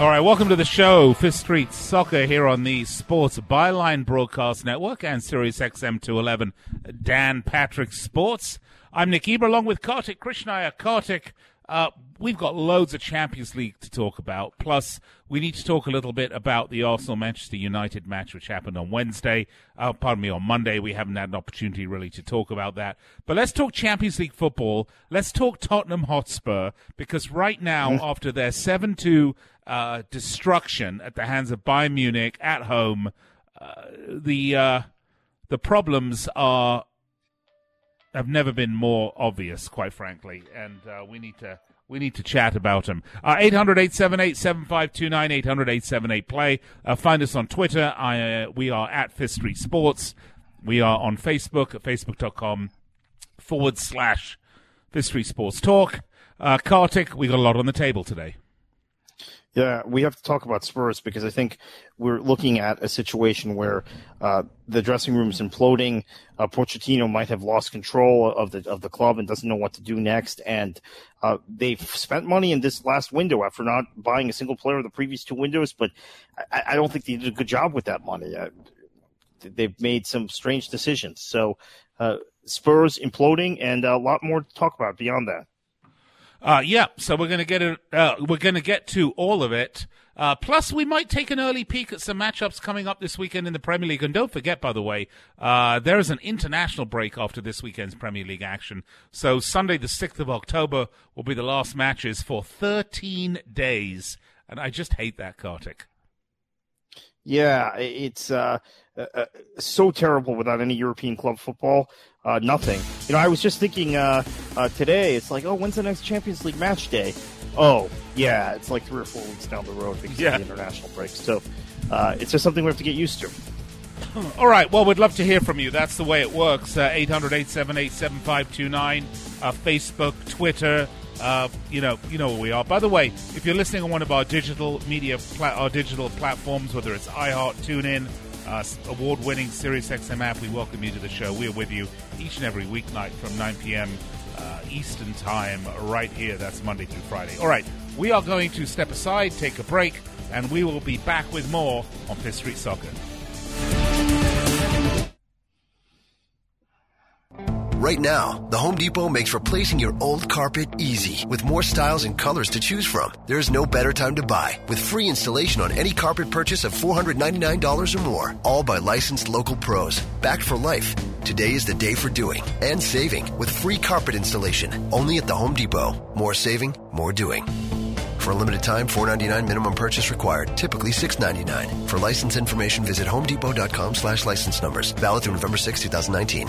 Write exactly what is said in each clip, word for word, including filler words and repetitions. All right, welcome to the show, Fifth Street Soccer, here on the Sports Byline Broadcast Network and Sirius X M two eleven, Dan Patrick Sports. I'm Nick Eber, along with Kartik Krishnaiyer. Kartik, uh, we've got loads of Champions League to talk about, plus we need to talk a little bit about the Arsenal-Manchester United match, which happened on Wednesday. Uh, pardon me, on Monday. We haven't had an opportunity really to talk about that. But let's talk Champions League football. Let's talk Tottenham Hotspur, because right now, mm-hmm. after their seven two Uh, destruction at the hands of Bayern Munich at home, uh, the uh, the problems are have never been more obvious, quite frankly, and uh, we need to we need to chat about them. Uh, eight hundred, eight seven eight, seven five two nine, eight hundred, eight seven eight, play. Uh, find us on Twitter. I uh, we are at Fifth Street Sports. We are on Facebook at facebook.com forward slash Fifth Street Sports Talk. Uh, Kartik, we got a lot on the table today. Yeah, we have to talk about Spurs because I think we're looking at a situation where uh, the dressing room is imploding. Uh, Pochettino might have lost control of the of the club and doesn't know what to do next. And uh, they've spent money in this last window after not buying a single player of the previous two windows, but I, I don't think they did a good job with that money. Uh, they've made some strange decisions. So uh, Spurs imploding and a lot more to talk about beyond that. Uh, yeah, so we're going to get a, uh, we're going to get to all of it. Uh, plus, we might take an early peek at some matchups coming up this weekend in the Premier League. And don't forget, by the way, uh, there is an international break after this weekend's Premier League action. So Sunday, the sixth of October, will be the last matches for thirteen days. And I just hate that, Kartik. Yeah, it's uh, uh, so terrible without any European club football. Uh, nothing. You know, I was just thinking uh, uh, today, it's like, oh, when's the next Champions League match day? Oh, yeah, it's like three or four weeks down the road because yeah. of the international break. So uh, it's just something we have to get used to. All right, well, we'd love to hear from you. That's the way it works. Uh, eight hundred, eight seven eight, seven five two nine, uh, Facebook, Twitter. Uh, you know, you know where we are. By the way, if you're listening on one of our digital media, pla- our digital platforms, whether it's iHeart, TuneIn, Uh, award-winning Sirius X M app, we welcome you to the show. We're with you each and every weeknight from nine p.m. Uh, Eastern Time right here. That's Monday through Friday. All right, we are going to step aside, take a break, and we will be back with more on Fifth Street Soccer. Right now, the Home Depot makes replacing your old carpet easy with more styles and colors to choose from. There's no better time to buy with free installation on any carpet purchase of four hundred ninety-nine dollars or more, all by licensed local pros, backed for life. Today is the day for doing and saving with free carpet installation only at the Home Depot. More saving, more doing. For a limited time, four hundred ninety-nine dollars minimum purchase required, typically six hundred ninety-nine dollars. For license information, visit homedepot.com slash license numbers. Valid through November sixth, twenty nineteen.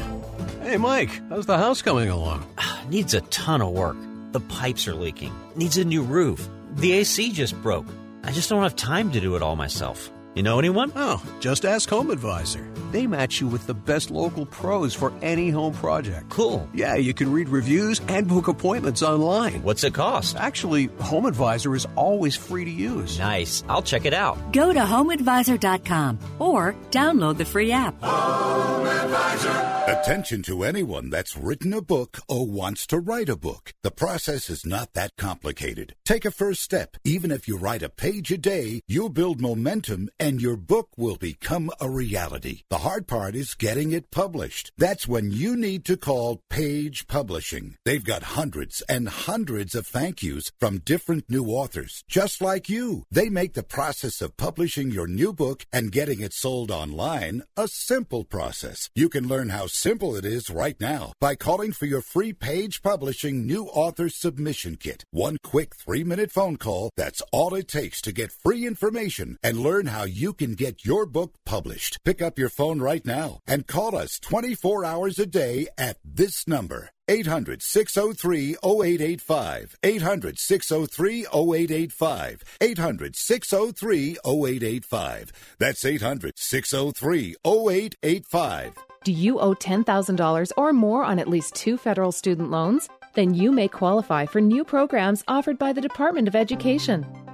Hey, Mike, how's the house coming along? Needs a ton of work. The pipes are leaking. Needs a new roof. The A C just broke. I just don't have time to do it all myself. You know anyone? Oh, just ask Home Advisor. They match you with the best local pros for any home project. Cool. Yeah, you can read reviews and book appointments online. What's it cost? Actually, HomeAdvisor is always free to use. Nice. I'll check it out. Go to home advisor dot com or download the free app. HomeAdvisor. Attention to anyone that's written a book or wants to write a book. The process is not that complicated. Take a first step. Even if you write a page a day, you'll build momentum and your book will become a reality. The hard part is getting it published. That's when you need to call Page Publishing. They've got hundreds and hundreds of thank yous from different new authors, just like you. They make the process of publishing your new book and getting it sold online a simple process. You can learn how simple it is right now by calling for your free Page Publishing New Author Submission Kit. One quick three-minute phone call, that's all it takes to get free information and learn how you can get your book published. Pick up your phone right now and call us twenty-four hours a day at this number, eight hundred, six oh three, oh eight eight five, eight hundred, six oh three, oh eight eight five, eight hundred, six oh three, oh eight eight five. That's eight hundred, six oh three, oh eight eight five. Do you owe ten thousand dollars or more on at least two federal student loans? Then you may qualify for new programs offered by the Department of Education.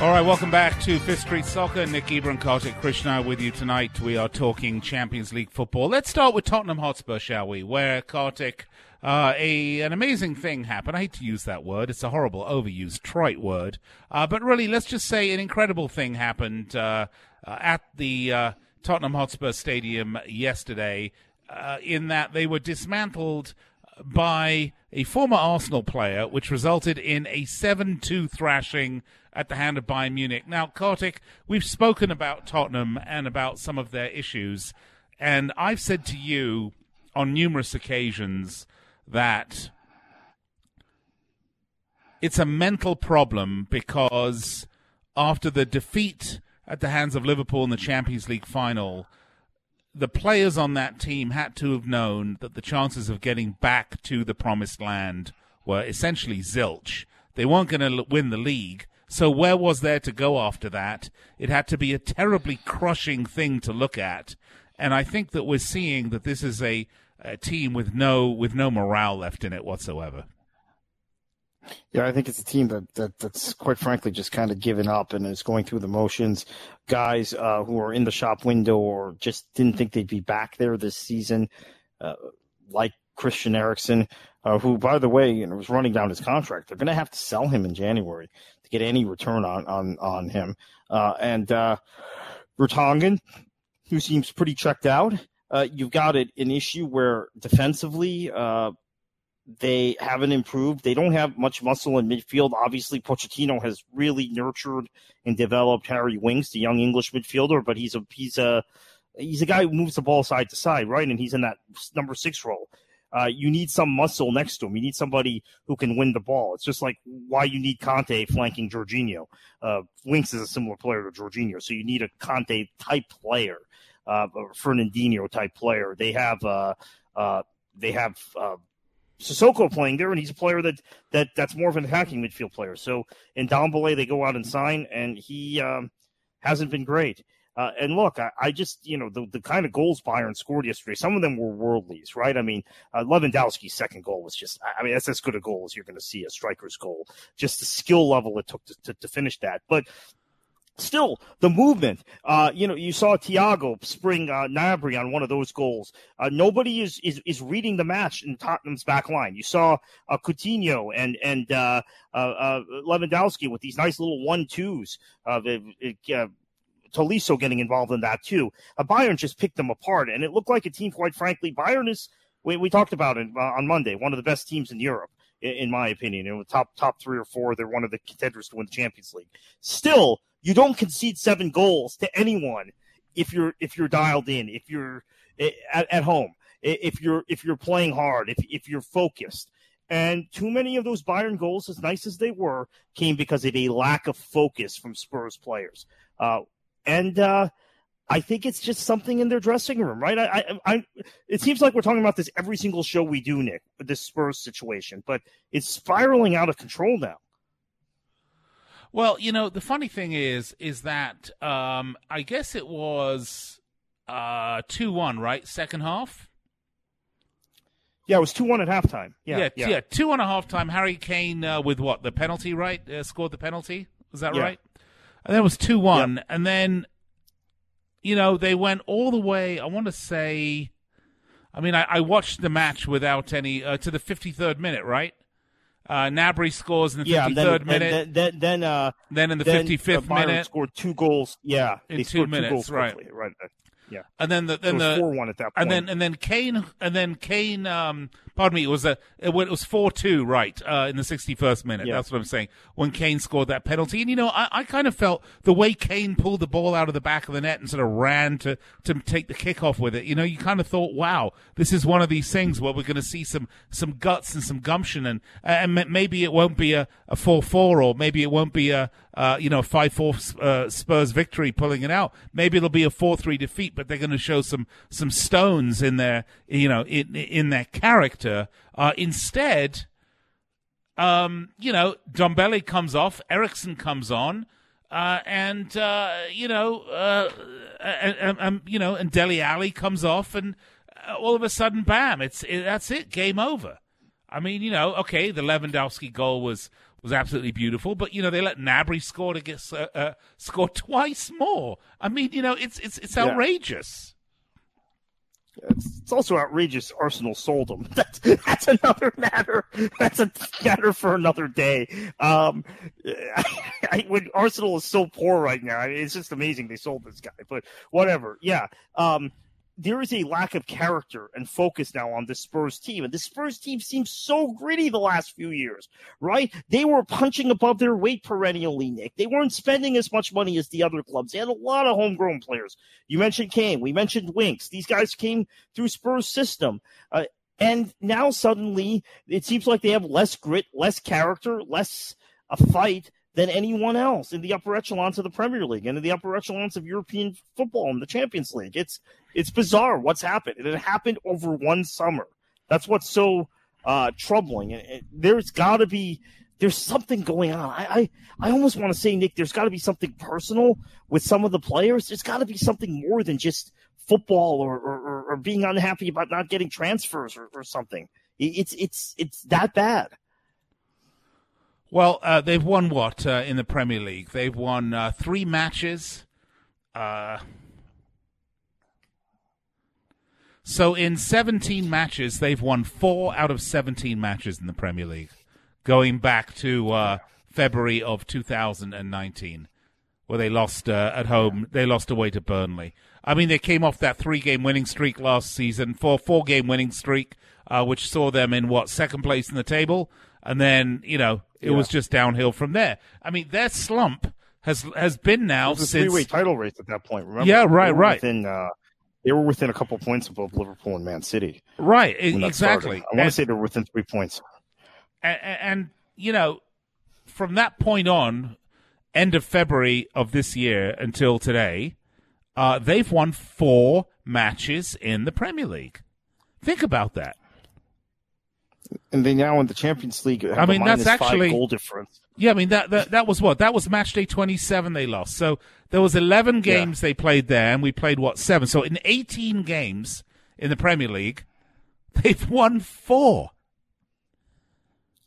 All right, welcome back to Fifth Street Soccer. Nick Eber and Kartik Krishnaiyer with you tonight. We are talking Champions League football. Let's start with Tottenham Hotspur, shall we? Where, Kartik, uh, a, an amazing thing happened. I hate to use that word. It's a horrible, overused, trite word. Uh, but really, let's just say an incredible thing happened uh, uh, at the uh, Tottenham Hotspur Stadium yesterday uh, in that they were dismantled by a former Arsenal player, which resulted in a seven two thrashing at the hand of Bayern Munich. Now, Kartik, we've spoken about Tottenham and about some of their issues, and I've said to you on numerous occasions that it's a mental problem because after the defeat at the hands of Liverpool in the Champions League final, the players on that team had to have known that the chances of getting back to the promised land were essentially zilch. They weren't going to win the league. So where was there to go after that? It had to be a terribly crushing thing to look at. And I think that we're seeing that this is a, a team with no with no morale left in it whatsoever. Yeah, I think it's a team that, that that's quite frankly just kind of given up and is going through the motions. Guys uh, who are in the shop window or just didn't think they'd be back there this season, uh, like Christian Eriksen, uh, who, by the way, you know, was running down his contract. They're going to have to sell him in January to get any return on on, on him. Uh, and uh, Vertonghen, who seems pretty checked out. Uh, you've got it, an issue where defensively uh, they haven't improved. They don't have much muscle in midfield. Obviously, Pochettino has really nurtured and developed Harry Winks, the young English midfielder, but he's a he's a he's a guy who moves the ball side to side, right? And he's in that number six role. Uh, you need some muscle next to him. You need somebody who can win the ball. It's just like why you need Conte flanking Jorginho. Uh, Winks is a similar player to Jorginho, so you need a Conte-type player, uh, a Fernandinho-type player. They have uh, uh, they have uh, Sissoko playing there, and he's a player that, that that's more of an attacking midfield player. So in Ndombele, they go out and sign, and he um, hasn't been great. Uh, and look, I, I just, you know, the, the kind of goals Bayern scored yesterday, some of them were worldlies, right? I mean, uh, Lewandowski's second goal was just, I mean, that's as good a goal as you're going to see, a striker's goal. Just the skill level it took to, to, to finish that. But still the movement. Uh, you know, you saw Thiago spring uh, Gnabry on one of those goals. Uh, nobody is, is is reading the match in Tottenham's back line. You saw uh, Coutinho and and uh, uh, uh, Lewandowski with these nice little one twos of it. Uh, Tolisso getting involved in that too. Uh, Bayern just picked them apart, and it looked like a team. Quite frankly, Bayern is. We, we talked about it uh, on Monday. One of the best teams in Europe, in, in my opinion. You know, top top three or four. They're one of the contenders to win the Champions League. Still, you don't concede seven goals to anyone if you're if you're dialed in, if you're at, at home, if you're if you're playing hard, if if you're focused. And too many of those Bayern goals, as nice as they were, came because of a lack of focus from Spurs players. Uh, And uh, I think it's just something in their dressing room, right? I, I, I, it seems like we're talking about this every single show we do, Nick, this Spurs situation, but it's spiraling out of control now. Well, you know, the funny thing is, is that um, I guess it was uh, two one, right? Second half? Yeah, it was two one at halftime. Yeah, yeah, yeah. two one at halftime. Harry Kane uh, with what? The penalty, right? Uh, scored the penalty. Was that yeah. right? And that was two one, yep. And then, you know, they went all the way, I want to say, I mean, I, I watched the match without any, uh, to the fifty-third minute, right? Uh, Gnabry scores in the yeah, fifty-third then, minute. And then, then, uh, then in the then fifty-fifth the minute. Scored two goals, yeah. In they two minutes, two goals right. Quickly, right. Yeah. And then the then so the four one at that point. And then and then Kane and then Kane um pardon me it was a it was four two right uh in the sixty-first minute. Yeah. That's what I'm saying. When Kane scored that penalty, and you know I, I kind of felt the way Kane pulled the ball out of the back of the net and sort of ran to to take the kickoff with it. You know, you kind of thought, wow, this is one of these things where we're going to see some some guts and some gumption, and and maybe it won't be a a four four, or maybe it won't be a Uh, you know, five four uh, Spurs victory pulling it out. Maybe it'll be a four three defeat, but they're going to show some some stones in their, you know, in, in their character. Uh, instead, um, you know, Ndombele comes off, Eriksen comes on, uh, and uh, you know, uh, and, and you know, and Dele Alli comes off, and all of a sudden, bam! It's it, that's it, game over. I mean, you know, okay, the Lewandowski goal was. was absolutely beautiful, but you know they let Gnabry score to get uh, uh, score twice more. I mean, you know, it's it's it's outrageous. Yeah. It's, it's also outrageous. Arsenal sold them. That's that's another matter. That's a matter for another day. Um, I, I, when Arsenal is so poor right now, I mean, it's just amazing they sold this guy. But whatever. Yeah. Um, there is a lack of character and focus now on the Spurs team. And the Spurs team seems so gritty the last few years, right? They were punching above their weight perennially, Nick. They weren't spending as much money as the other clubs. They had a lot of homegrown players. You mentioned Kane. We mentioned Winks. These guys came through Spurs' system. Uh, and now suddenly it seems like they have less grit, less character, less a fight than anyone else in the upper echelons of the Premier League and in the upper echelons of European football and the Champions League. It's it's bizarre what's happened. And it happened over one summer. That's what's so uh, troubling. And, and there's got to be – there's something going on. I, I, I almost want to say, Nick, there's got to be something personal with some of the players. There's got to be something more than just football or, or, or being unhappy about not getting transfers or, or something. It, it's, it's, it's that bad. Well, uh, they've won what uh, in the Premier League? They've won uh, three matches. Uh, so in seventeen matches, they've won four out of seventeen matches in the Premier League, going back to uh, February of two thousand nineteen, where they lost uh, at home. They lost away to Burnley. I mean, they came off that three-game winning streak last season, four, four-game winning streak, uh, which saw them in, what, second place in the table? And then, you know, it yeah. was just downhill from there. I mean, their slump has has been now it was since... a three-way title race at that point, remember? Yeah, right, they right. Within, uh, they were within a couple points of both Liverpool and Man City. Right, exactly. Started. I want to say they were within three points. And, and, you know, from that point on, end of February of this year until today, uh, they've won four matches in the Premier League. Think about that. And they now in the Champions League have I mean, a minus that's actually, five goal difference. Yeah, I mean, that, that that was what? That was match day twenty-seven they lost. So there was eleven games yeah. they played there, and we played, what, seven? So in eighteen games in the Premier League, they've won four.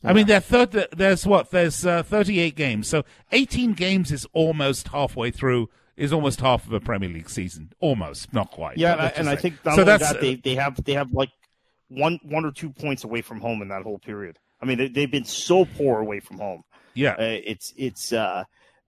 Yeah. I mean, there thirty, there's what? There's uh, thirty-eight games. So eighteen games is almost halfway through, is almost half of a Premier League season. Almost, not quite. Yeah, and say. I think not so only that, they, they have they have like one one or two points away from home in that whole period. I mean, they, they've been so poor away from home. Yeah. Uh, it's it's uh,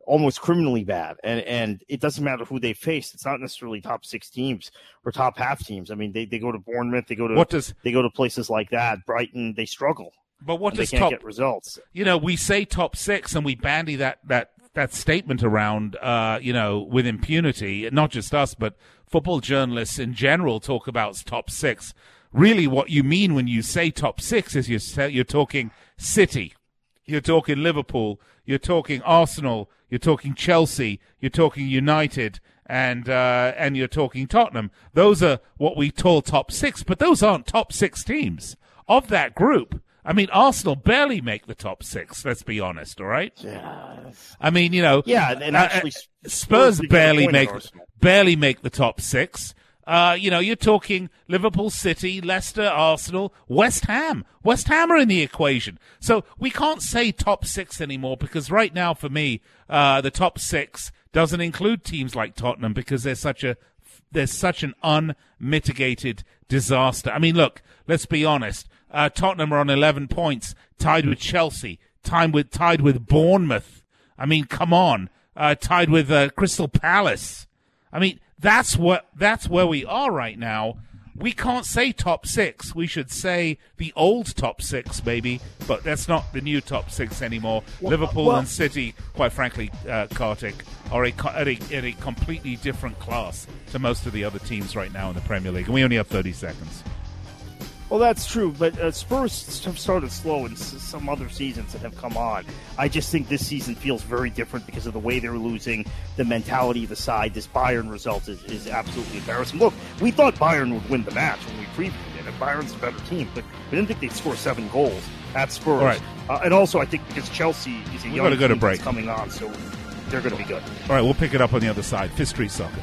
almost criminally bad. And, and it doesn't matter who they face. It's not necessarily top six teams or top half teams. I mean, they, they go to Bournemouth. They go to what does, they go to places like that. Brighton, they struggle. But what does top get results? You know, we say top six and we bandy that that, that statement around, uh, you know, with impunity. Not just us, but football journalists in general talk about top six. Really, what you mean when you say top six is you're you're talking City, you're talking Liverpool, you're talking Arsenal, you're talking Chelsea, you're talking United, and uh, and you're talking Tottenham. Those are what we call top six, but those aren't top six teams of that group. I mean, Arsenal barely make the top six, let's be honest, all right? Yeah. I mean, you know, yeah, and actually, uh, Spurs, Spurs barely make barely make the top six. Uh, you know, you're talking Liverpool, City, Leicester, Arsenal, West Ham. West Ham are in the equation. So we can't say top six anymore because right now, for me, uh, the top six doesn't include teams like Tottenham because they're such a there's such an unmitigated disaster. I mean, look, let's be honest. Uh, Tottenham are on eleven points, tied with Chelsea, tied with tied with Bournemouth. I mean, come on, uh, tied with uh, Crystal Palace. I mean, that's what that's where we are right now. We can't say top six. We should say the old top six, maybe, but that's not the new top six anymore. Well, Liverpool well, and City, quite frankly, uh, Kartik, are a, at a, at a completely different class to most of the other teams right now in the Premier League. And we only have thirty seconds. Well, that's true, but uh, Spurs have started slow in s- some other seasons that have come on. I just think this season feels very different because of the way they're losing, the mentality of the side. This Bayern result is, is absolutely embarrassing. Look, we thought Bayern would win the match when we previewed it, and Bayern's a better team, but we didn't think they'd score seven goals at Spurs. Right. Uh, and also, I think because Chelsea is a We've young to go team to break. That's coming on, so they're going to be good. All right, we'll pick it up on the other side. Fifth Street Soccer.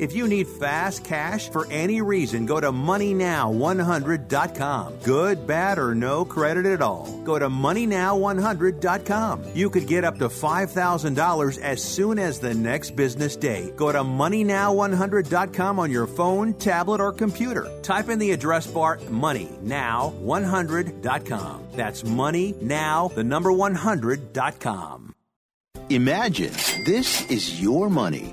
If you need fast cash for any reason, go to money now one hundred dot com. Good, bad, or no credit at all. Go to money now one hundred dot com. You could get up to five thousand dollars as soon as the next business day. Go to money now one hundred dot com on your phone, tablet, or computer. Type in the address bar money now one hundred dot com. That's moneynow, the number one hundred dot com. Imagine this is your money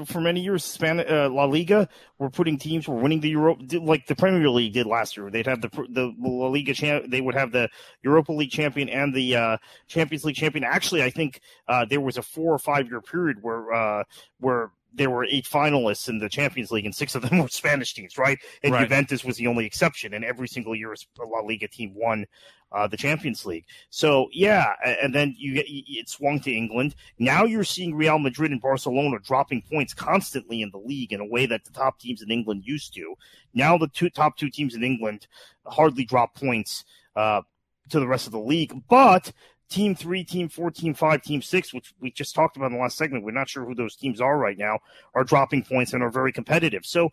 for many years, Spanish, uh, La Liga were putting teams, were winning the Europa, like the Premier League did last year. They'd have the the La Liga champ, they would have the Europa League champion and the uh, Champions League champion. Actually, I think uh, there was a four or five year period where uh, where there were eight finalists in the Champions League, and six of them were Spanish teams, right? And right. Juventus was the only exception, and every single year a La Liga team won uh, the Champions League. So, yeah, and then you get, it swung to England. Now you're seeing Real Madrid and Barcelona dropping points constantly in the league in a way that the top teams in England used to. Now the two top two teams in England hardly drop points uh, to the rest of the league, but Team three, Team four, Team five, Team six, which we just talked about in the last segment, we're not sure who those teams are right now, are dropping points and are very competitive. So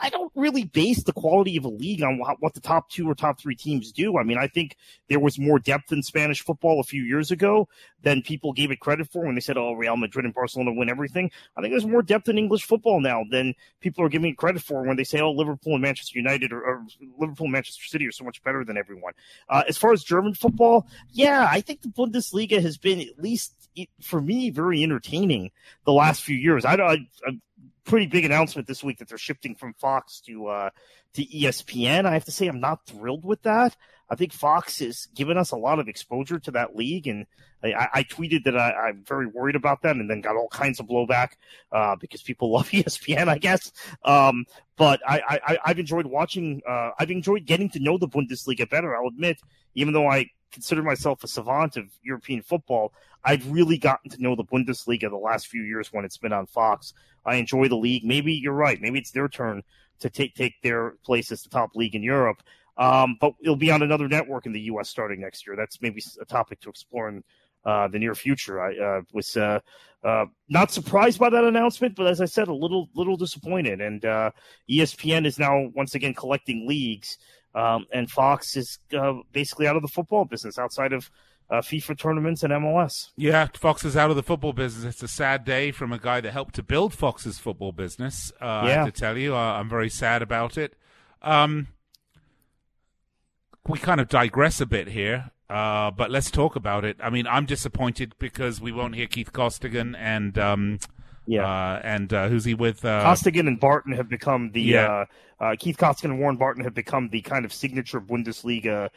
I don't really base the quality of a league on what the top two or top three teams do. I mean, I think there was more depth in Spanish football a few years ago than people gave it credit for when they said, oh, Real Madrid and Barcelona win everything. I think there's more depth in English football now than people are giving it credit for when they say, oh, Liverpool and Manchester United or, or Liverpool and Manchester City are so much better than everyone. Uh, as far as German football, yeah, I think the Bundesliga has been, at least for me, very entertaining the last few years. I don't. I, I, Pretty big announcement this week that they're shifting from Fox to uh, to E S P N. I have to say I'm not thrilled with that. I think Fox has given us a lot of exposure to that league, and I, I tweeted that I, I'm very worried about that, and then got all kinds of blowback uh, because people love E S P N, I guess. Um, but I, I, I've enjoyed watching. Uh, I've enjoyed getting to know the Bundesliga better. I'll admit, even though I consider myself a savant of European football, I've really gotten to know the Bundesliga the last few years when it's been on Fox. I enjoy the league. Maybe you're right. Maybe it's their turn to take take their place as the top league in Europe. Um, but it'll be on another network in the U S starting next year. That's maybe a topic to explore in uh, the near future. I uh, was uh, uh, not surprised by that announcement, but as I said, a little little disappointed. And uh, E S P N is now once again collecting leagues, um, and Fox is uh, basically out of the football business outside of uh, FIFA tournaments and M L S. Yeah, Fox is out of the football business. It's a sad day from a guy that helped to build Fox's football business. Uh, yeah. I have to tell you, uh, I'm very sad about it. Um We kind of digress a bit here, uh, but let's talk about it. I mean, I'm disappointed because we won't hear Keith Costigan and um, yeah, uh, and uh, who's he with? Uh, Costigan and Barton have become the yeah. uh, uh, Keith Costigan and Warren Barton have become the kind of signature Bundesliga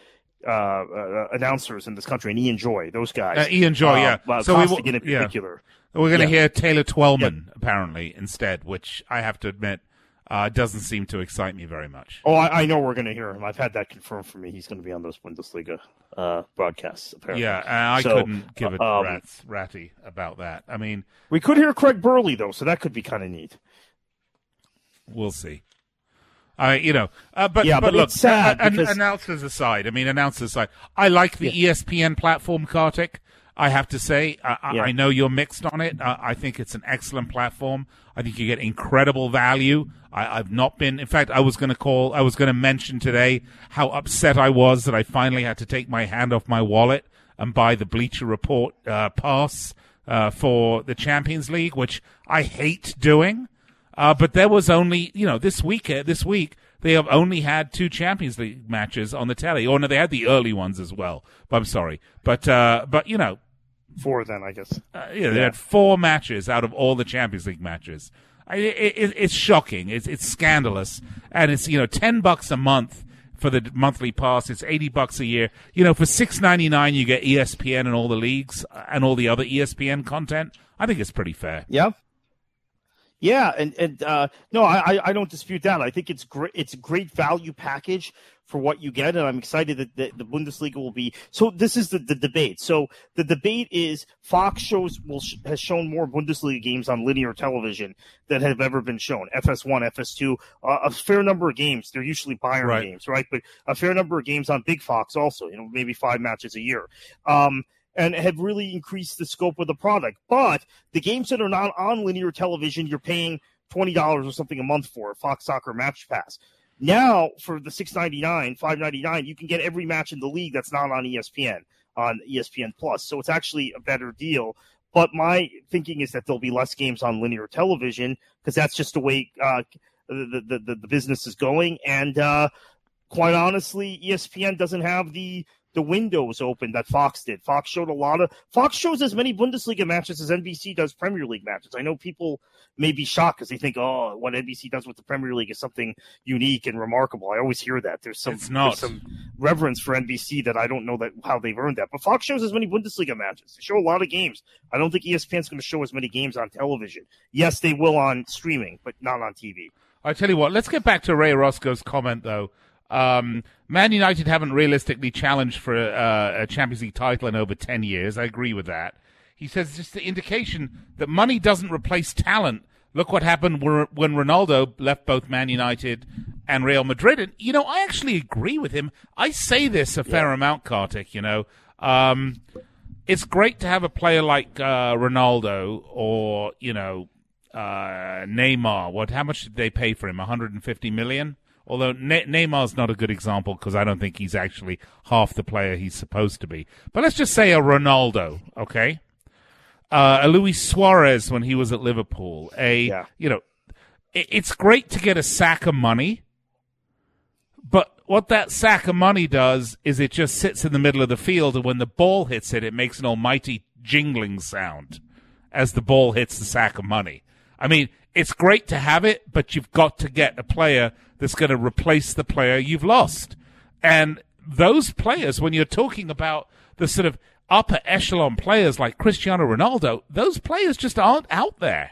uh, uh, announcers in this country, and Ian Joy, those guys. Uh, Ian Joy, uh, yeah. Uh, so Costigan we will, in particular. Yeah. We're going to yeah. hear Taylor Twellman yeah. apparently instead, which I have to admit. Uh, doesn't seem to excite me very much. Oh, I, I know we're going to hear him. I've had that confirmed for me. He's going to be on those Bundesliga uh, broadcasts, apparently. Yeah, and I so, couldn't give a um, rat's ratty about that. I mean, we could hear Craig Burley, though, so that could be kind of neat. We'll see. I, you know, uh, but, yeah, but, but look, it's sad uh, because... announcers aside, I mean, announcers aside, I like the yeah. E S P N platform, Kartik. I have to say, I, yeah. I know you're mixed on it. I, I think it's an excellent platform. I think you get incredible value. I, I've not been, in fact, I was going to call, I was going to mention today how upset I was that I finally had to take my hand off my wallet and buy the Bleacher Report uh, pass uh, for the Champions League, which I hate doing. Uh, but there was only, you know, this week, this week, they have only had two Champions League matches on the telly. Or no, they had the early ones as well. But I'm sorry. But, uh, but you know. Four then, I guess. Uh, yeah, they yeah. had four matches out of all the Champions League matches. I, it, it, it's shocking. It's, it's scandalous. And it's, you know, ten bucks a month for the monthly pass. It's eighty bucks a year. You know, for six ninety-nine, you get E S P N and all the leagues and all the other E S P N content. I think it's pretty fair. Yep. Yeah, and and uh, no, I, I don't dispute that. I think it's great. It's a great value package for what you get, and I'm excited that the, the Bundesliga will be. So this is the, the debate. So the debate is Fox shows will has shown more Bundesliga games on linear television than have ever been shown. F S one, F S two, uh, a fair number of games. They're usually Bayern right. games, right? But a fair number of games on Big Fox also. You know, maybe five matches a year. Um, and have really increased the scope of the product. But the games that are not on linear television, you're paying twenty dollars or something a month for, Fox Soccer Match Pass. Now, for the six ninety-nine, five ninety-nine, you can get every match in the league that's not on E S P N, on E S P N plus. So it's actually a better deal. But my thinking is that there'll be less games on linear television because that's just the way uh, the, the, the, the business is going. And uh, quite honestly, E S P N doesn't have the – the windows open that Fox did. Fox showed a lot of Fox shows as many Bundesliga matches as N B C does Premier League matches. I know people may be shocked because they think, oh, what N B C does with the Premier League is something unique and remarkable. I always hear that. There's some, there's some reverence for N B C that I don't know that how they've earned that. But Fox shows as many Bundesliga matches. They show a lot of games. I don't think E S P N's going to show as many games on television. Yes, they will on streaming, but not on T V. I tell you what, let's get back to Ray Orozco's comment, though. Um, Man United haven't realistically challenged for a, a Champions League title in over ten years. I agree with that. He says it's just the indication that money doesn't replace talent. Look what happened when Ronaldo left both Man United and Real Madrid. And, you know, I actually agree with him. I say this a fair yeah. amount, Kartik, you know. Um, it's great to have a player like uh, Ronaldo or, you know, uh, Neymar. What? How much did they pay for him? one hundred fifty million dollars? Although ne- Neymar's not a good example because I don't think he's actually half the player he's supposed to be. But let's just say a Ronaldo, okay? Uh, a Luis Suarez when he was at Liverpool. A yeah. you know, it, it's great to get a sack of money, but what that sack of money does is it just sits in the middle of the field, and when the ball hits it, it makes an almighty jingling sound as the ball hits the sack of money. I mean, it's great to have it, but you've got to get a player that's going to replace the player you've lost. And those players, when you're talking about the sort of upper echelon players like Cristiano Ronaldo, those players just aren't out there.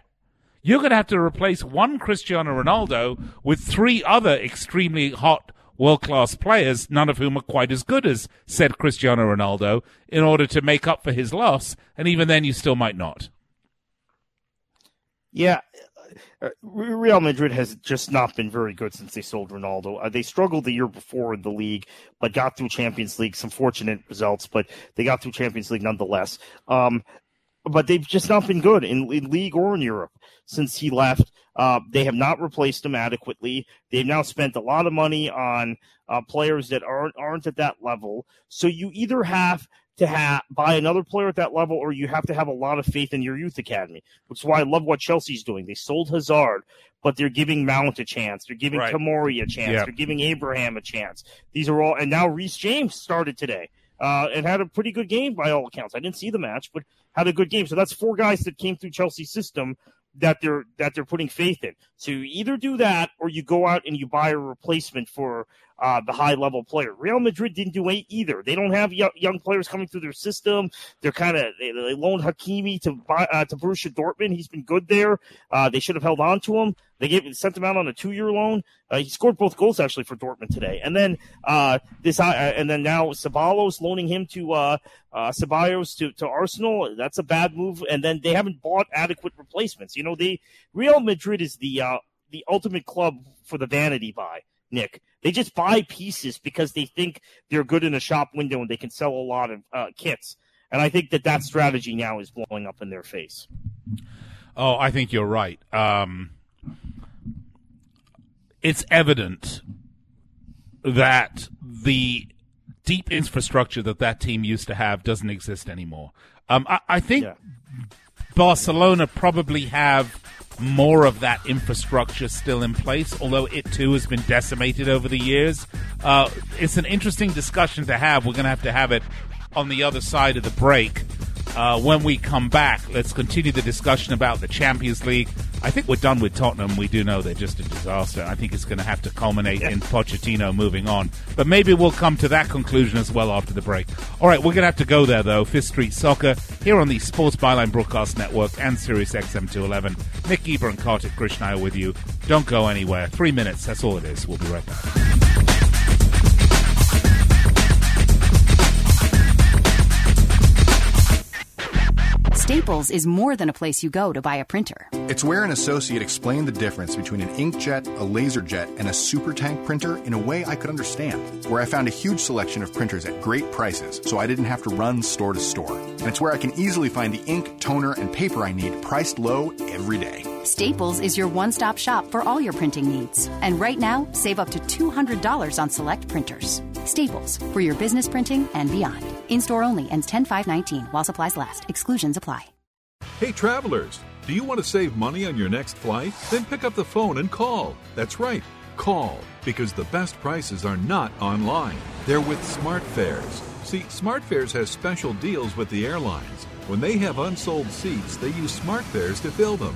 You're going to have to replace one Cristiano Ronaldo with three other extremely hot world-class players, none of whom are quite as good as said Cristiano Ronaldo, in order to make up for his loss. And even then, you still might not. Yeah. Real Madrid has just not been very good since they sold Ronaldo. Uh, they struggled the year before in the league, but got through Champions League. Some fortunate results, but they got through Champions League nonetheless. Um, but they've just not been good in, in league or in Europe since he left. Uh, they have not replaced him adequately. They've now spent a lot of money on uh, players that aren't aren't at that level. So you either have to have, buy another player at that level, or you have to have a lot of faith in your youth academy, which is why I love what Chelsea's doing. They sold Hazard, but they're giving Mount a chance. They're giving right. Tomori a chance. Yeah. They're giving Abraham a chance. These are all, and now Reece James started today uh, and had a pretty good game by all accounts. I didn't see the match, but had a good game. So that's four guys that came through Chelsea's system that they're that they're putting faith in. So you either do that, or you go out and you buy a replacement for uh, the high-level player. Real Madrid didn't do it either. They don't have young, young players coming through their system. They're kind of they, they loaned Hakimi to uh, to Borussia Dortmund. He's been good there. Uh, they should have held on to him. They gave sent him out on a two-year loan. Uh, he scored both goals actually for Dortmund today. And then uh, this uh, and then now Ceballos loaning him to uh, uh, Ceballos to, to Arsenal. That's a bad move. And then they haven't bought adequate replacements. You know, they Real Madrid is the uh, the ultimate club for the vanity buy, Nick. They just buy pieces because they think they're good in a shop window and they can sell a lot of uh, kits. And I think that that strategy now is blowing up in their face. Oh, I think you're right. Um, it's evident that the deep infrastructure that that team used to have doesn't exist anymore. Um, I, I think yeah. Barcelona probably have more of that infrastructure still in place, although it too has been decimated over the years. Uh, it's an interesting discussion to have. We're going to have to have it on the other side of the break. Uh, when we come back, let's continue the discussion about the Champions League. I think we're done with Tottenham. We do know they're just a disaster. I think it's going to have to culminate yeah. in Pochettino moving on. But maybe we'll come to that conclusion as well after the break. All right, we're going to have to go there, though. Fifth Street Soccer here on the Sports Byline Broadcast Network and Sirius X M two eleven. Nick Eber and Kartik Krishnaiyer with you. Don't go anywhere. Three minutes, that's all it is. We'll be right back. Staples is more than a place you go to buy a printer. It's where an associate explained the difference between an inkjet, a laser jet, and a supertank printer in a way I could understand, where I found a huge selection of printers at great prices, so I didn't have to run store to store. And it's where I can easily find the ink, toner, and paper I need priced low every day. Staples is your one-stop shop for all your printing needs. And right now, save up to two hundred dollars on select printers. Staples, for your business printing and beyond. In-store only ends ten five nineteen while supplies last. Exclusions apply. Hey, travelers, do you want to save money on your next flight? Then pick up the phone and call. That's right, call, because the best prices are not online. They're with SmartFares. See, SmartFares has special deals with the airlines. When they have unsold seats, they use SmartFares to fill them.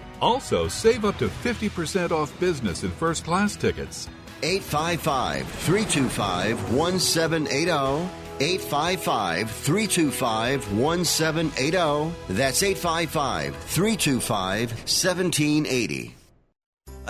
Also, save up to fifty percent off business and first-class tickets. eight five five, three two five, one seven eight zero. eight five five, three two five, one seven eight zero. That's eight five five, three two five, one seven eight zero.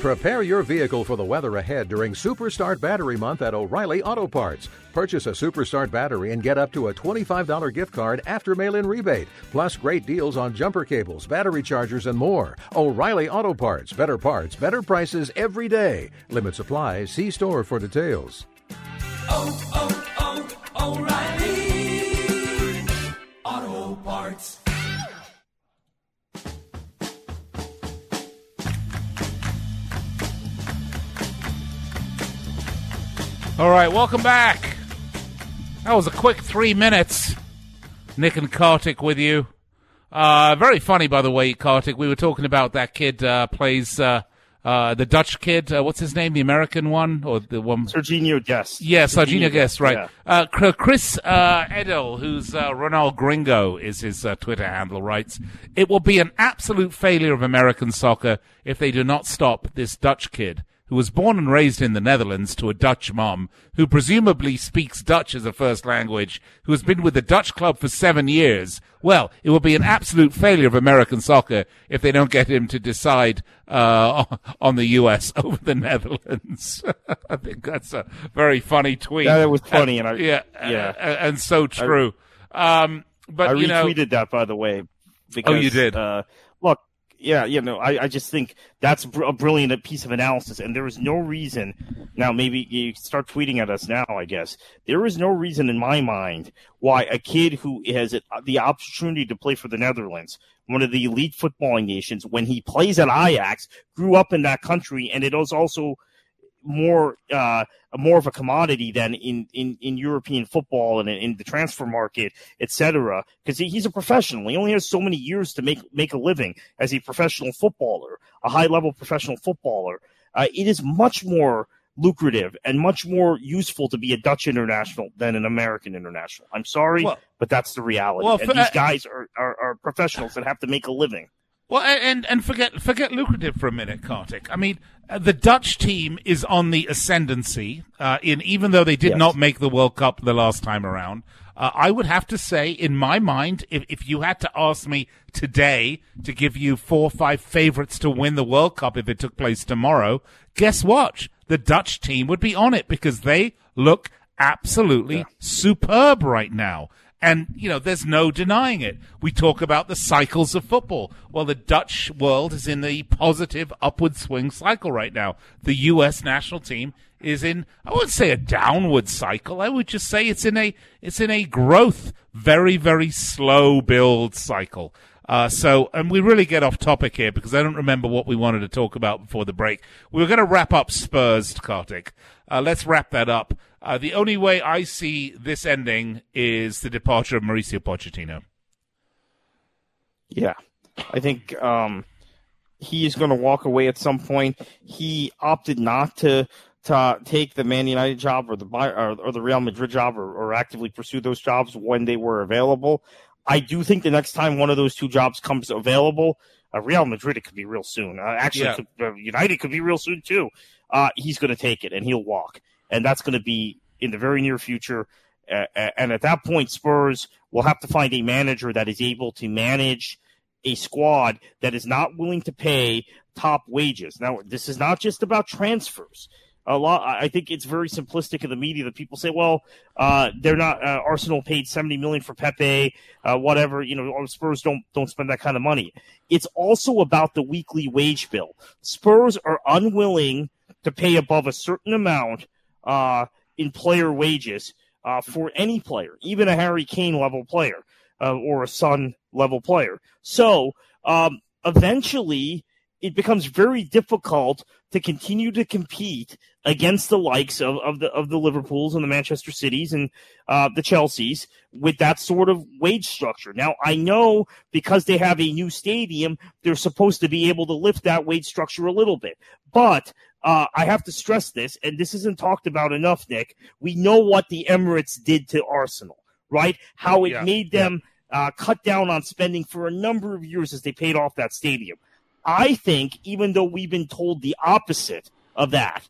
Prepare your vehicle for the weather ahead during Superstart Battery Month at O'Reilly Auto Parts. Purchase a Superstart battery and get up to a twenty-five dollars gift card after mail-in rebate, plus great deals on jumper cables, battery chargers, and more. O'Reilly Auto Parts. Better parts, better prices every day. Limits apply. See store for details. Oh, oh, oh, O'Reilly Auto Parts. All right, welcome back. That was a quick three minutes. Nick and Kartik with you. Uh, very funny, by the way, Kartik. We were talking about that kid uh, plays uh, uh, the Dutch kid. Uh, what's his name? The American one or the one? Sergiño Dest. Yeah, Sergiño Dest. Right. Yeah. Uh, Chris uh, Edel, who's uh, Ronald Gringo, is his uh, Twitter handle. Writes, "It will be an absolute failure of American soccer if they do not stop this Dutch kid, who was born and raised in the Netherlands to a Dutch mom, who presumably speaks Dutch as a first language, who has been with the Dutch club for seven years. Well, it will be an absolute failure of American soccer if they don't get him to decide uh, on the U S over the Netherlands." I think that's a very funny tweet. That was funny. And, and I, yeah, yeah. And, and so true. I, um, but I you retweeted know, that, by the way. Because, oh, you did? Uh, look. Yeah, you know, I, I just think that's a brilliant piece of analysis, and there is no reason. Now, maybe you start tweeting at us now, I guess. There is no reason in my mind why a kid who has the opportunity to play for the Netherlands, one of the elite footballing nations, when he plays at Ajax, grew up in that country, and it is also more uh, more of a commodity than in, in, in European football and in the transfer market, et cetera, because he, he's a professional. He only has so many years to make, make a living as a professional footballer, a high-level professional footballer. Uh, it is much more lucrative and much more useful to be a Dutch international than an American international. I'm sorry, well, but that's the reality. Well, and these I- guys are, are, are professionals that have to make a living. Well, and and forget forget lucrative for a minute, Kartik. I mean, uh, the Dutch team is on the ascendancy, uh, in even though they did yes. not make the World Cup the last time around. Uh, I would have to say, in my mind, if, if you had to ask me today to give you four or five favorites to win the World Cup if it took place tomorrow, guess what? The Dutch team would be on it because they look absolutely yeah. superb right now. And, you know, there's no denying it. We talk about the cycles of football. Well, the Dutch world is in the positive upward swing cycle right now. The U S national team is in, I wouldn't say a downward cycle. I would just say it's in a, it's in a growth, very, very slow build cycle. Uh, so, and we really get off topic here because I don't remember what we wanted to talk about before the break. We were going to wrap up Spurs, Kartik. Uh, let's wrap that up. Uh, the only way I see this ending is the departure of Mauricio Pochettino. Yeah. I think um, he is going to walk away at some point. He opted not to to take the Man United job or the or, or the Real Madrid job or, or actively pursue those jobs when they were available. I do think the next time one of those two jobs comes available, uh, Real Madrid, it could be real soon. Uh, actually, yeah. could, uh, United could be real soon, too. Uh, he's going to take it, and he'll walk. And that's going to be in the very near future. Uh, and at that point, Spurs will have to find a manager that is able to manage a squad that is not willing to pay top wages. Now, this is not just about transfers. A lot. I think it's very simplistic in the media that people say, well, uh, they're not. Uh, Arsenal paid seventy million dollars for Pepe, uh, whatever. You know, Spurs don't don't spend that kind of money. It's also about the weekly wage bill. Spurs are unwilling to pay above a certain amount uh, in player wages uh, for any player, even a Harry Kane level player uh, or a Son level player. So um, eventually, it becomes very difficult to continue to compete against the likes of, of the of the Liverpools and the Manchester Cities and uh, the Chelseas with that sort of wage structure. Now, I know because they have a new stadium, they're supposed to be able to lift that wage structure a little bit. But uh, I have to stress this, and this isn't talked about enough, Nick. We know what the Emirates did to Arsenal, right? How it yeah, made them yeah. uh, cut down on spending for a number of years as they paid off that stadium. I think, even though we've been told the opposite of that,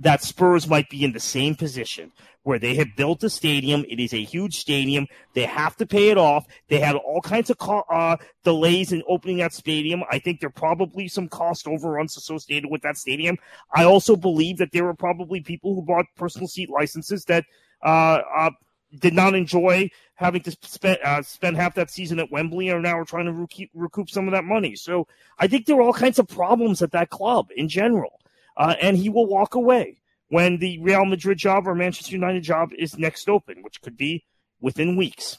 that Spurs might be in the same position where they have built a stadium. It is a huge stadium. They have to pay it off. They had all kinds of co- uh, delays in opening that stadium. I think there are probably some cost overruns associated with that stadium. I also believe that there were probably people who bought personal seat licenses that uh, uh, did not enjoy having to spend, uh, spend half that season at Wembley and now we're trying to recoup, recoup some of that money. So I think there are all kinds of problems at that club in general. Uh, and he will walk away when the Real Madrid job or Manchester United job is next open, which could be within weeks.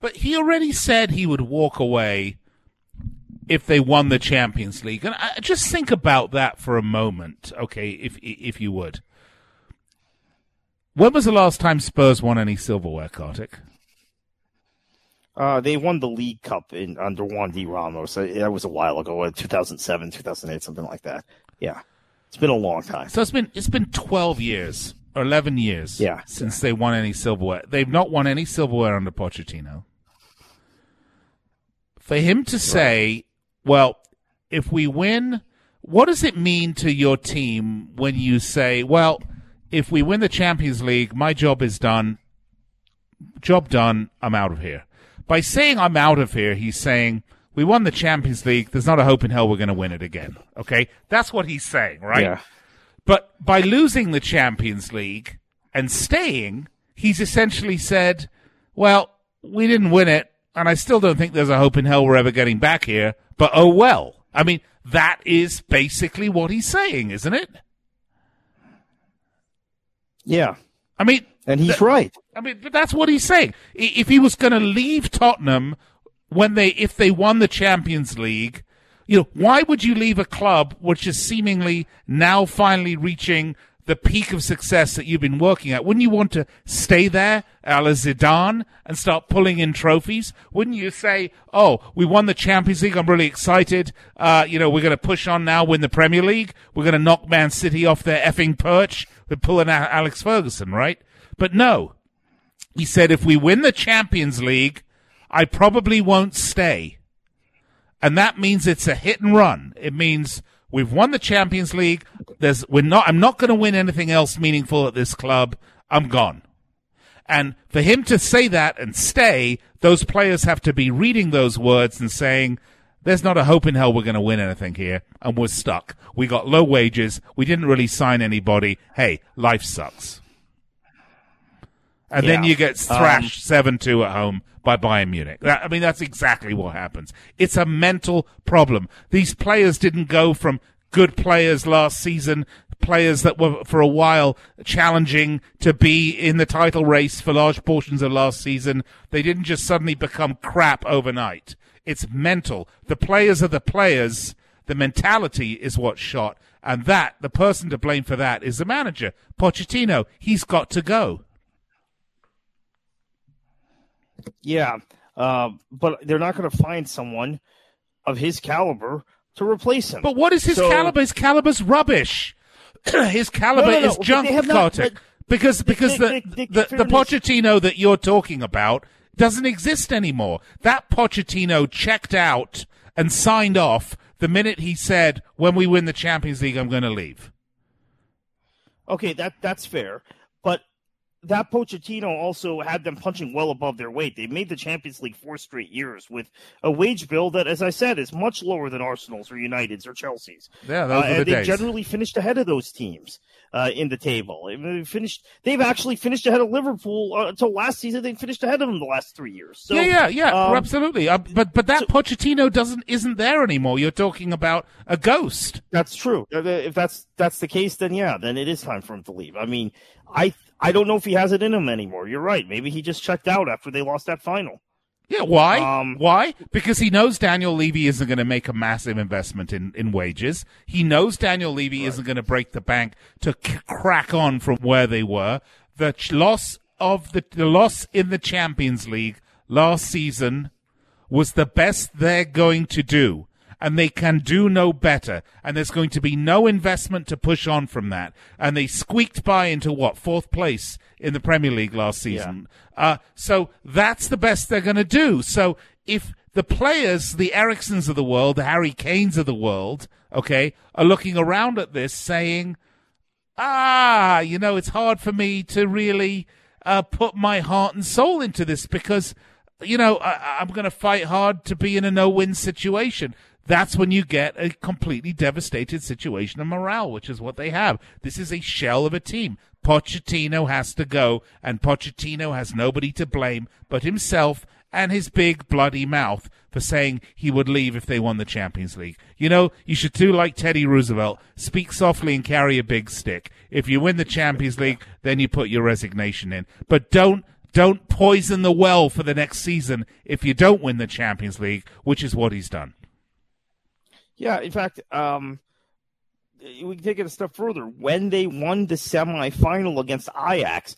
But he already said he would walk away if they won the Champions League. And I, just think about that for a moment, okay, if if you would. When was the last time Spurs won any silverware, Kartik? Uh, they won the League Cup in under Juan de Ramos. That was a while ago, two thousand seven, two thousand eight, something like that. Yeah, it's been a long time. So it's been it's been twelve years or eleven years yeah. since they won any silverware. They've not won any silverware under Pochettino. For him to say, well, if we win, what does it mean to your team when you say, well, if we win the Champions League, my job is done. Job done. I'm out of here. By saying I'm out of here, he's saying we won the Champions League. There's not a hope in hell we're going to win it again. Okay, that's what he's saying, right? Yeah. But by losing the Champions League and staying, he's essentially said, well, we didn't win it, and I still don't think there's a hope in hell we're ever getting back here, but oh well. I mean, that is basically what he's saying, isn't it? Yeah. I mean, and he's th- right. I mean, but that's what he's saying. If he was going to leave Tottenham when they, if they won the Champions League, you know, why would you leave a club which is seemingly now finally reaching the peak of success that you've been working at? Wouldn't you want to stay there, a la Zidane, and start pulling in trophies? Wouldn't you say, oh, we won the Champions League, I'm really excited, uh, you know, we're going to push on now, win the Premier League, we're going to knock Man City off their effing perch, we're pulling out Alex Ferguson, right? But no, he said, if we win the Champions League, I probably won't stay. And that means it's a hit and run. It means we've won the Champions League. There's, we're not, I'm not going to win anything else meaningful at this club. I'm gone. And for him to say that and stay, those players have to be reading those words and saying, there's not a hope in hell we're going to win anything here, and we're stuck. We got low wages. We didn't really sign anybody. Hey, life sucks. And yeah. then you get thrashed um, seven two at home by Bayern Munich. That, I mean, that's exactly what happens. It's a mental problem. These players didn't go from good players last season, players that were for a while challenging to be in the title race for large portions of last season. They didn't just suddenly become crap overnight. It's mental. The players are the players. The mentality is what's shot. And that, the person to blame for that is the manager, Pochettino. He's got to go. Yeah, uh, but they're not going to find someone of his caliber to replace him. But what is his so, caliber? His caliber's rubbish. His caliber no, no, no, is junk, Kartik. Because Nick, because Nick, the, Nick, the, Nick, the, the Pochettino that you're talking about doesn't exist anymore. That Pochettino checked out and signed off the minute he said, when we win the Champions League, I'm going to leave. Okay, that that's fair. But that Pochettino also had them punching well above their weight. They made the Champions League four straight years with a wage bill that, as I said, is much lower than Arsenal's or United's or Chelsea's. Yeah, those uh, and the they days. generally finished ahead of those teams uh, in the table. They finished, they've actually finished ahead of Liverpool uh, until last season. They finished ahead of them the last three years. So, yeah, yeah, yeah, um, absolutely. Uh, but but that so, Pochettino doesn't isn't there anymore. You're talking about a ghost. That's true. If that's that's the case, then yeah, then it is time for him to leave. I mean, I. I don't know if he has it in him anymore. You're right. Maybe he just checked out after they lost that final. Yeah, why? Um, why? Because he knows Daniel Levy isn't going to make a massive investment in, in wages. He knows Daniel Levy right. isn't going to break the bank to c- crack on from where they were. The ch- loss of the, the loss in the Champions League last season was the best they're going to do, and they can do no better, and there's going to be no investment to push on from that. And they squeaked by into, what, fourth place in the Premier League last season. Yeah. Uh, so that's the best they're going to do. So if the players, the Ericssons of the world, the Harry Kanes of the world, okay, are looking around at this saying, ah, you know, it's hard for me to really uh, put my heart and soul into this because, you know, I- I'm going to fight hard to be in a no-win situation. That's when you get a completely devastated situation of morale, which is what they have. This is a shell of a team. Pochettino has to go, and Pochettino has nobody to blame but himself and his big bloody mouth for saying he would leave if they won the Champions League. You know, you should do like Teddy Roosevelt, speak softly and carry a big stick. If you win the Champions League, then you put your resignation in. But don't don't poison the well for the next season if you don't win the Champions League, which is what he's done. Yeah, in fact, um, we can take it a step further. When they won the semifinal against Ajax,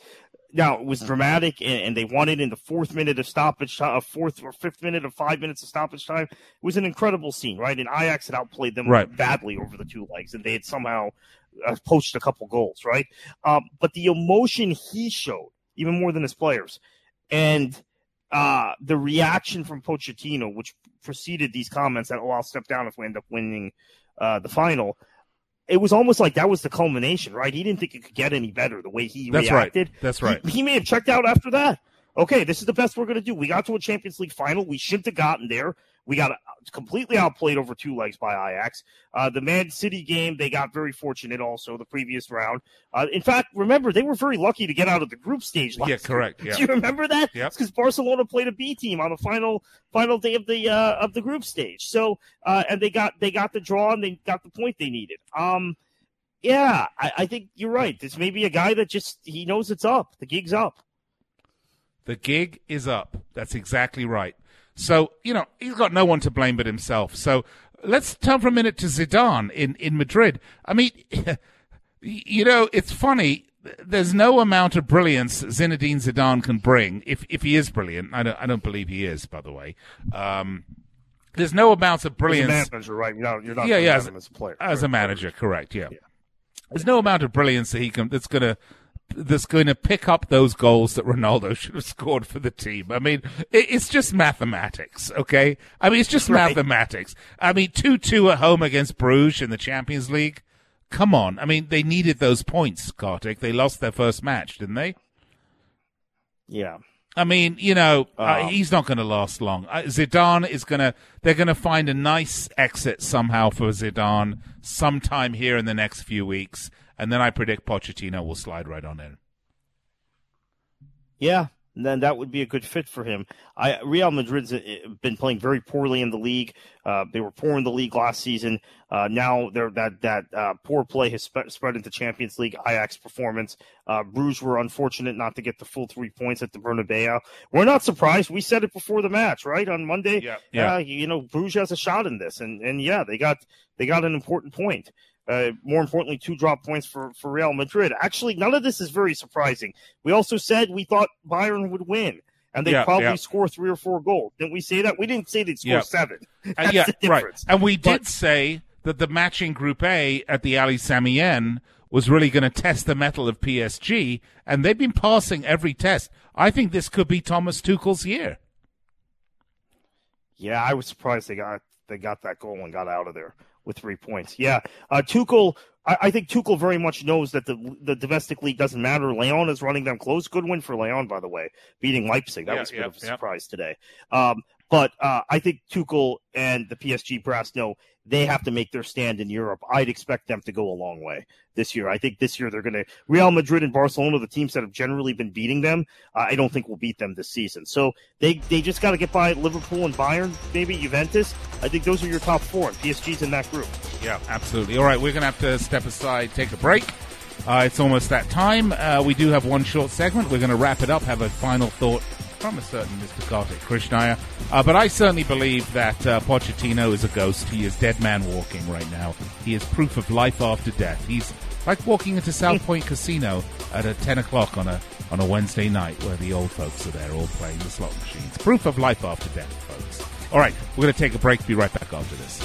now it was dramatic, and, and they won it in the fourth minute of stoppage time, fourth or fifth minute of five minutes of stoppage time. It was an incredible scene, right? And Ajax had outplayed them right. badly over the two legs, and they had somehow uh, poached a couple goals, right? Um, but the emotion he showed, even more than his players, and Uh, the reaction from Pochettino, which preceded these comments that, oh, I'll step down if we end up winning uh, the final, it was almost like that was the culmination, right? He didn't think it could get any better the way he That's reacted. Right. That's right. He, he may have checked out after that. Okay, this is the best we're going to do. We got to a Champions League final. We shouldn't have gotten there. We got completely outplayed over two legs by Ajax. Uh, the Man City game, they got very fortunate also the previous round. Uh, in fact, remember, they were very lucky to get out of the group stage last year. Yeah, correct. Yeah. Do you remember that? Yeah. It's because Barcelona played a B team on the final final day of the uh, of the group stage. So uh, and they got they got the draw and they got the point they needed. Um, yeah, I, I think you're right. This may be a guy that just he knows it's up. The gig's up. The gig is up. That's exactly right. So, you know, he's got no one to blame but himself. So let's turn for a minute to Zidane in, in Madrid. I mean, you know, it's funny. There's no amount of brilliance Zinedine Zidane can bring, if if he is brilliant. I don't, I don't believe he is, by the way. Um, there's no amount of brilliance. As a manager, right? No, you're not yeah, yeah, as, as a player. As right? a manager, correct, yeah. yeah. There's no amount of brilliance that he can. That's going to... that's going to pick up those goals that Ronaldo should have scored for the team. I mean, it's just mathematics, okay? I mean, it's just right. mathematics. I mean, two two at home against Bruges in the Champions League. Come on. I mean, they needed those points, Kartik. They lost their first match, didn't they? Yeah. I mean, you know, uh, uh, he's not going to last long. Uh, Zidane is going to, they're going to find a nice exit somehow for Zidane sometime here in the next few weeks. And then I predict Pochettino will slide right on in. Yeah, then that would be a good fit for him. I, Real Madrid's been playing very poorly in the league. Uh, they were poor in the league last season. Uh, now they're, that that uh, poor play has spe- spread into Champions League. Ajax performance. Uh, Bruges were unfortunate not to get the full three points at the Bernabeu. We're not surprised. We said it before the match, right, on Monday. Yeah, yeah. Uh, you know, Bruges has a shot in this, and and yeah, they got they got an important point. Uh, more importantly, two drop points for, for Real Madrid. Actually, none of this is very surprising. We also said we thought Bayern would win, and they'd yeah, probably yeah. score three or four goals. Didn't we say that? We didn't say they'd score yeah. seven. That's uh, yeah, the difference. Right. And we but, did say that the match in Group A at the Ali Sami Yen was really going to test the mettle of P S G, and they've been passing every test. I think this could be Thomas Tuchel's year. Yeah, I was surprised they got they got that goal and got out of there with three points. Yeah. Uh, Tuchel, I, I think Tuchel very much knows that the the domestic league doesn't matter. Leon is running them close. Good win for Leon, by the way, beating Leipzig. That yeah, was a yeah, bit of a yeah. surprise today. Um, but uh, I think Tuchel and the P S G brass know they have to make their stand in Europe. I'd expect them to go a long way this year. I think this year they're going to – Real Madrid and Barcelona, the teams that have generally been beating them, uh, I don't think will beat them this season. So they, they just got to get by Liverpool and Bayern, maybe Juventus. I think those are your top four, and P S G's in that group. Yeah, absolutely. All right, we're going to have to step aside, take a break. Uh, it's almost that time. Uh, we do have one short segment. We're going to wrap it up, have a final thought from a certain Mister Kartik Krishnaiyer. Uh, but I certainly believe that uh, Pochettino is a ghost. He is dead man walking right now. He is proof of life after death. He's like walking into South Point Casino at a ten o'clock on a, on a Wednesday night where the old folks are there all playing the slot machines. Proof of life after death, folks. All right, we're going to take a break. Be right back after this.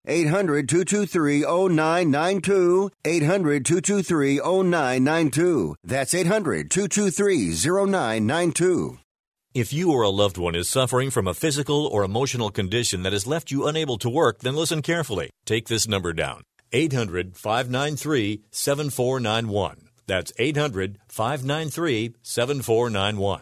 eight hundred, two two three, oh nine nine two. eight hundred, two two three, oh nine nine two. That's eight hundred, two two three, oh nine nine two. If you or a loved one is suffering from a physical or emotional condition that has left you unable to work, then listen carefully. Take this number down. eight hundred, five nine three, seven four nine one. That's eight hundred, five nine three, seven four nine one.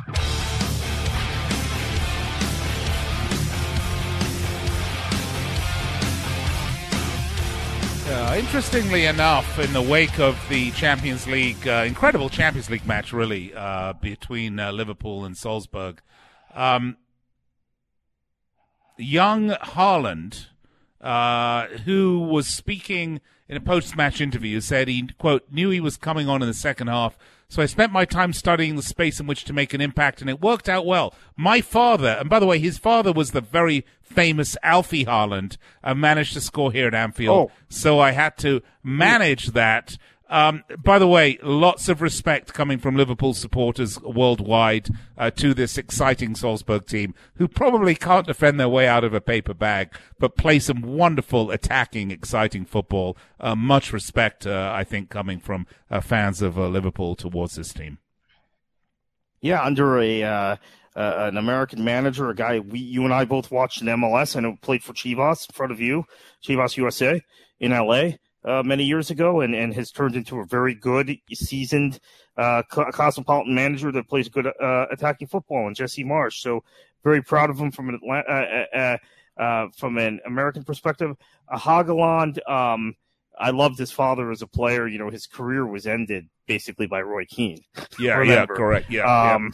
Uh, interestingly enough, in the wake of the Champions League, uh, incredible Champions League match, really, uh, between uh, Liverpool and Salzburg, um, young Haaland, uh, who was speaking in a post-match interview, said he, quote, knew he was coming on in the second half, so I spent my time studying the space in which to make an impact, and it worked out well. My father, and by the way, his father was the very famous Alfie Haaland, uh, managed to score here at Anfield. Oh. So I had to manage that. Um, by the way, lots of respect coming from Liverpool supporters worldwide uh, to this exciting Salzburg team, who probably can't defend their way out of a paper bag, but play some wonderful, attacking, exciting football. Uh, much respect, uh, I think, coming from uh, fans of uh, Liverpool towards this team. Yeah, under a uh, uh, an American manager, a guy we, you and I both watched in M L S, and who played for Chivas in front of you, Chivas U S A in L A, Uh, many years ago, and, and has turned into a very good, seasoned, uh, cosmopolitan manager that plays good uh, attacking football, and Jesse Marsch. So very proud of him from an Atlanta, uh, uh, uh, from an American perspective. Uh, Haaland, um, I loved his father as a player. You know, his career was ended basically by Roy Keane. Yeah, yeah, correct. Yeah, um,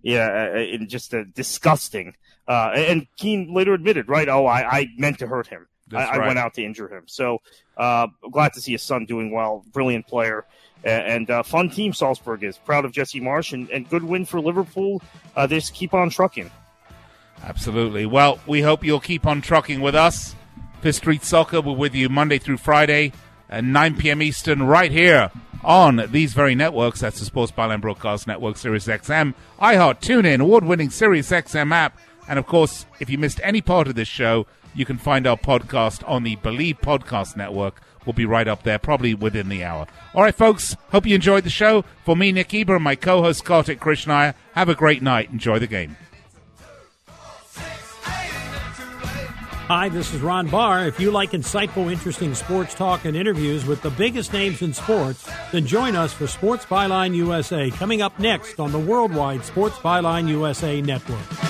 yeah. yeah, and just uh, disgusting. Uh, and Keane later admitted, right? Oh, I, I meant to hurt him. I, right. I went out to injure him. So uh, glad to see his son doing well. Brilliant player. And uh, fun team Salzburg is. Proud of Jesse Marsch, and, and good win for Liverpool. Uh, they just keep on trucking. Absolutely. Well, we hope you'll keep on trucking with us. Fifth Street Soccer, we're with you Monday through Friday at nine p.m. Eastern right here on these very networks. That's the Sports Byline Broadcast Network, Sirius X M, iHeart, TuneIn, award-winning Sirius X M app. And, of course, if you missed any part of this show, you can find our podcast on the Believe Podcast Network. We'll be right up there, probably within the hour. All right, folks, hope you enjoyed the show. For me, Nick Eber, and my co-host, Kartik Krishnaiyer, have a great night. Enjoy the game. Hi, this is Ron Barr. If you like insightful, interesting sports talk and interviews with the biggest names in sports, then join us for Sports Byline U S A, coming up next on the worldwide Sports Byline U S A network.